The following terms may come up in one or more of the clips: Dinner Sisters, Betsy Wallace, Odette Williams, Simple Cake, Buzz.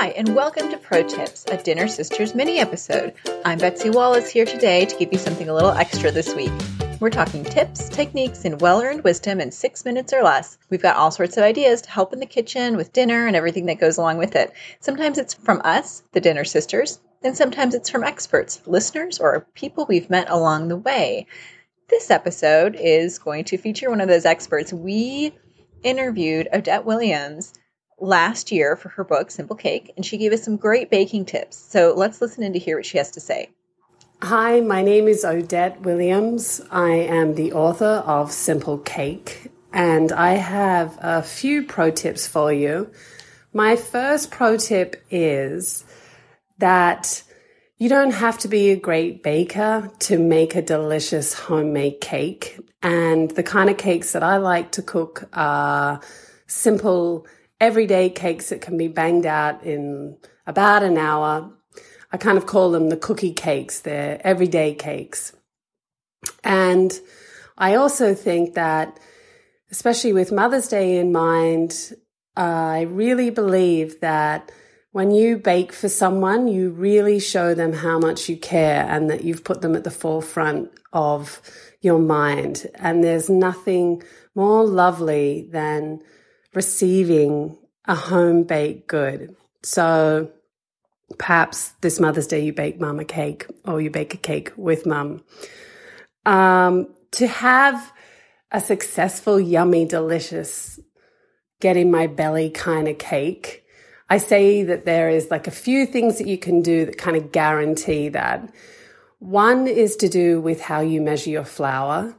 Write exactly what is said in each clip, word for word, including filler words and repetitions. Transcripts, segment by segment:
Hi, and welcome to Pro Tips, a Dinner Sisters mini-episode. I'm Betsy Wallace here today to give you something a little extra this week. We're talking tips, techniques, and well-earned wisdom in six minutes or less. We've got all sorts of ideas to help in the kitchen with dinner and everything that goes along with it. Sometimes it's from us, the Dinner Sisters, and sometimes it's from experts, listeners, or people we've met along the way. This episode is going to feature one of those experts. We interviewed Odette Williams last year for her book, Simple Cake, and she gave us some great baking tips. So let's listen in to hear what she has to say. Hi, my name is Odette Williams. I am the author of Simple Cake, and I have a few pro tips for you. My first pro tip is that you don't have to be a great baker to make a delicious homemade cake. And the kind of cakes that I like to cook are simple everyday cakes that can be banged out in about an hour. I kind of call them the cookie cakes. They're everyday cakes. And I also think that, especially with Mother's Day in mind, I really believe that when you bake for someone, you really show them how much you care and that you've put them at the forefront of your mind. And there's nothing more lovely than receiving a home-baked good. So perhaps this Mother's Day you bake Mum a cake, or you bake a cake with Mum. Um, to have a successful, yummy, delicious, get-in-my-belly kind of cake, I say that there is like a few things that you can do that kind of guarantee that. One is to do with how you measure your flour.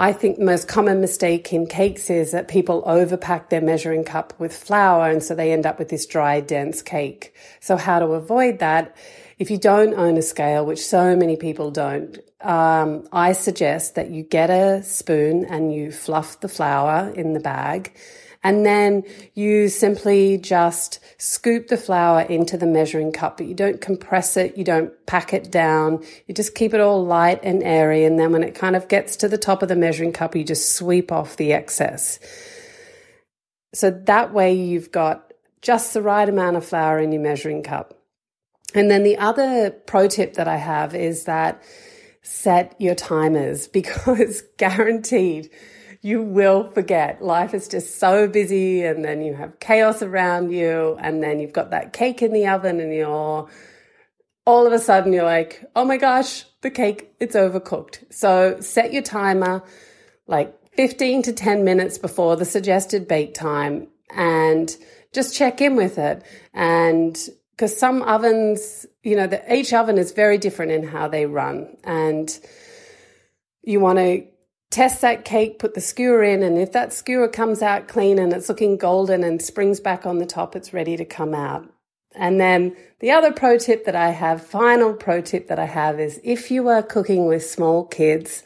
I think the most common mistake in cakes is that people overpack their measuring cup with flour, and so they end up with this dry, dense cake. So how to avoid that? If you don't own a scale, which so many people don't, um, I suggest that you get a spoon and you fluff the flour in the bag, and then you simply just scoop the flour into the measuring cup, but you don't compress it, you don't pack it down, you just keep it all light and airy, and then when it kind of gets to the top of the measuring cup, you just sweep off the excess. So that way you've got just the right amount of flour in your measuring cup. And then the other pro tip that I have is that set your timers, because guaranteed, you will forget. Life is just so busy, and then you have chaos around you, and then you've got that cake in the oven, and you're all of a sudden you're like, oh my gosh, the cake, it's overcooked. So set your timer like fifteen to ten minutes before the suggested bake time, and just check in with it. And because some ovens, you know, the, each oven is very different in how they run, and you want to test that cake, put the skewer in, and if that skewer comes out clean and it's looking golden and springs back on the top, it's ready to come out. And then the other pro tip that I have, final pro tip that I have, is if you are cooking with small kids,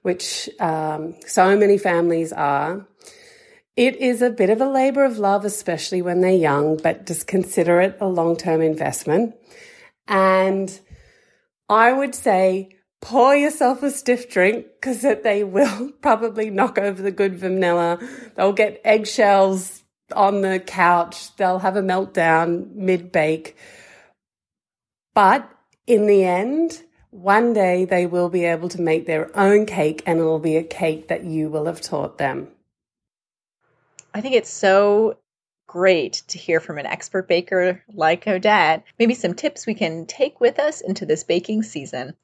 which um, so many families are, it is a bit of a labor of love, especially when they're young, but just consider it a long-term investment. And I would say, pour yourself a stiff drink, because they will probably knock over the good vanilla. They'll get eggshells on the couch. They'll have a meltdown mid-bake. But in the end, one day they will be able to make their own cake, and it'll be a cake that you will have taught them. I think it's so great to hear from an expert baker like Odette. Maybe some tips we can take with us into this baking season.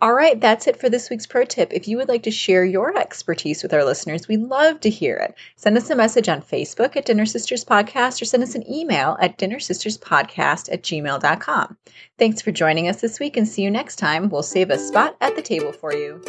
All right, that's it for this week's pro tip. If you would like to share your expertise with our listeners, we'd love to hear it. Send us a message on Facebook at Dinner Sisters Podcast, or send us an email at dinner sisters podcast at gmail dot com. Thanks for joining us this week, and see you next time. We'll save a spot at the table for you.